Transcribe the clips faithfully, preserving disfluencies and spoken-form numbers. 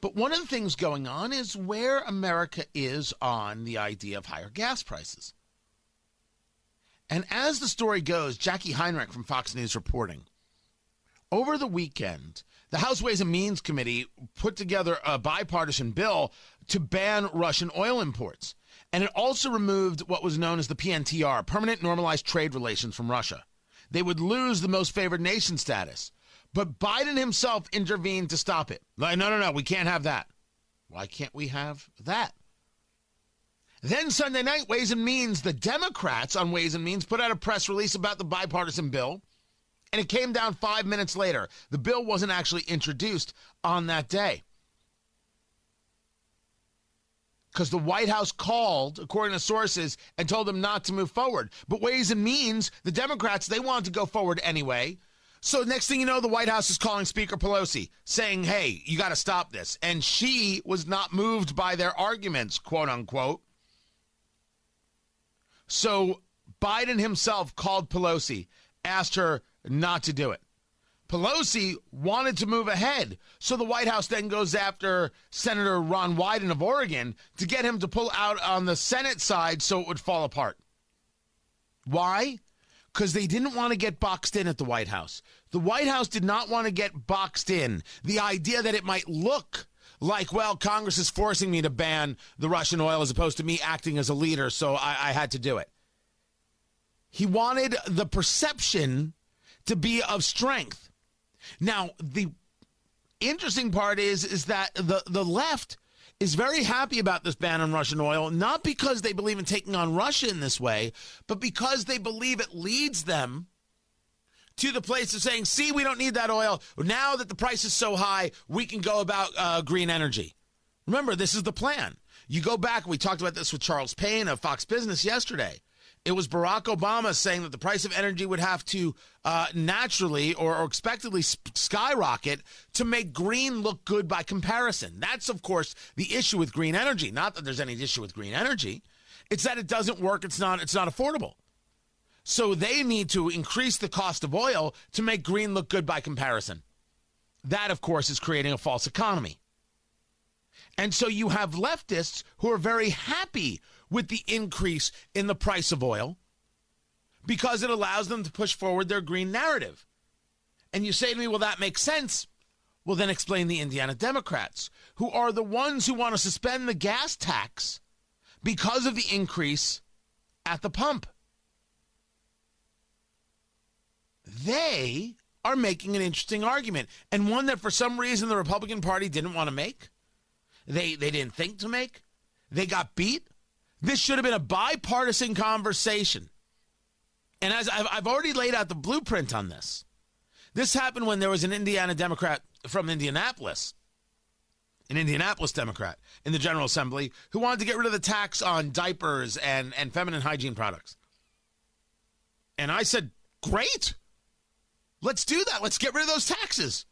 But one of the things going on is where America is on the idea of higher gas prices. And as the story goes, Jackie Heinrich from Fox News reporting, over the weekend, the House Ways and Means Committee put together a bipartisan bill to ban Russian oil imports. And it also removed what was known as the P N T R, Permanent Normalized Trade Relations, from Russia. They would lose the most favored nation status. But Biden himself intervened to stop it. Like, no, no, no, we can't have that. Why can't we have that? Then Sunday night, Ways and Means, the Democrats on Ways and Means put out a press release about the bipartisan bill, and it came down five minutes later. The bill wasn't actually introduced on that day, because the White House called, according to sources, and told them not to move forward. But Ways and Means, the Democrats, they wanted to go forward anyway. So next thing you know, the White House is calling Speaker Pelosi, saying, hey, you got to stop this. And she was not moved by their arguments, quote unquote. So Biden himself called Pelosi, asked her not to do it. Pelosi wanted to move ahead, so the White House then goes after Senator Ron Wyden of Oregon to get him to pull out on the Senate side so it would fall apart. Why? Because they didn't want to get boxed in at the White House. The White House did not want to get boxed in. The idea that it might look like, well, Congress is forcing me to ban the Russian oil as opposed to me acting as a leader, so I, I had to do it. He wanted the perception to be of strength. Now, the interesting part is, is that the, the left is very happy about this ban on Russian oil, not because they believe in taking on Russia in this way, but because they believe it leads them to the place of saying, see, we don't need that oil. Now that the price is so high, we can go about uh, green energy. Remember, this is the plan. You go back, we talked about this with Charles Payne of Fox Business yesterday. It was Barack Obama saying that the price of energy would have to uh, naturally or, or expectedly sp- skyrocket to make green look good by comparison. That's, of course, the issue with green energy. Not that there's any issue with green energy. It's that it doesn't work. It's not, it's not affordable. So they need to increase the cost of oil to make green look good by comparison. That, of course, is creating a false economy. And so you have leftists who are very happy with the increase in the price of oil because it allows them to push forward their green narrative. And you say to me, well, that makes sense. Well, then explain the Indiana Democrats, who are the ones who want to suspend the gas tax because of the increase at the pump. They are making an interesting argument, and one that for some reason the Republican Party didn't want to make. They, they didn't think to make. They got beat. This should have been a bipartisan conversation. And as I've, I've already laid out the blueprint on this. This happened when there was an Indiana Democrat from Indianapolis, an Indianapolis Democrat in the General Assembly, who wanted to get rid of the tax on diapers and, and feminine hygiene products. And I said, great, let's do that. Let's get rid of those taxes.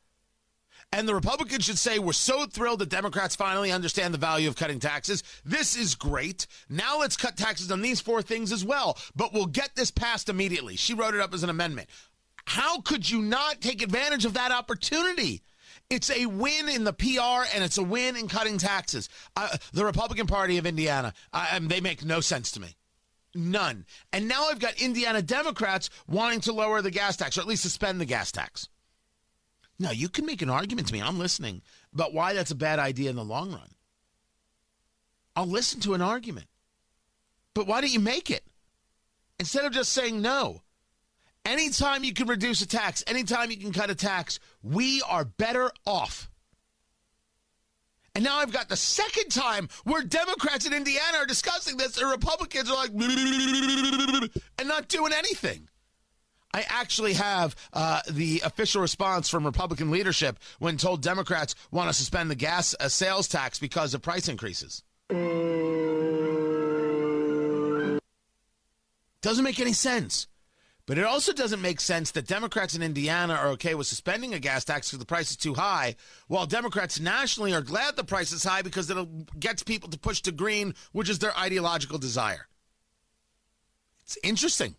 And the Republicans should say, we're so thrilled that Democrats finally understand the value of cutting taxes. This is great. Now let's cut taxes on these four things as well. But we'll get this passed immediately. She wrote it up as an amendment. How could you not take advantage of that opportunity? It's a win in the P R, and it's a win in cutting taxes. Uh, the Republican Party of Indiana, uh, they make no sense to me. None. And now I've got Indiana Democrats wanting to lower the gas tax, or at least suspend the gas tax. Now, you can make an argument to me, I'm listening, about why that's a bad idea in the long run. I'll listen to an argument. But why don't you make it? Instead of just saying no. Anytime you can reduce a tax, anytime you can cut a tax, we are better off. And now I've got the second time where Democrats in Indiana are discussing this, and Republicans are like, and not doing anything. I actually have uh, the official response from Republican leadership when told Democrats want to suspend the gas uh, sales tax because of price increases. Doesn't make any sense. But it also doesn't make sense that Democrats in Indiana are okay with suspending a gas tax because the price is too high, while Democrats nationally are glad the price is high because it gets people to push to green, which is their ideological desire. It's interesting.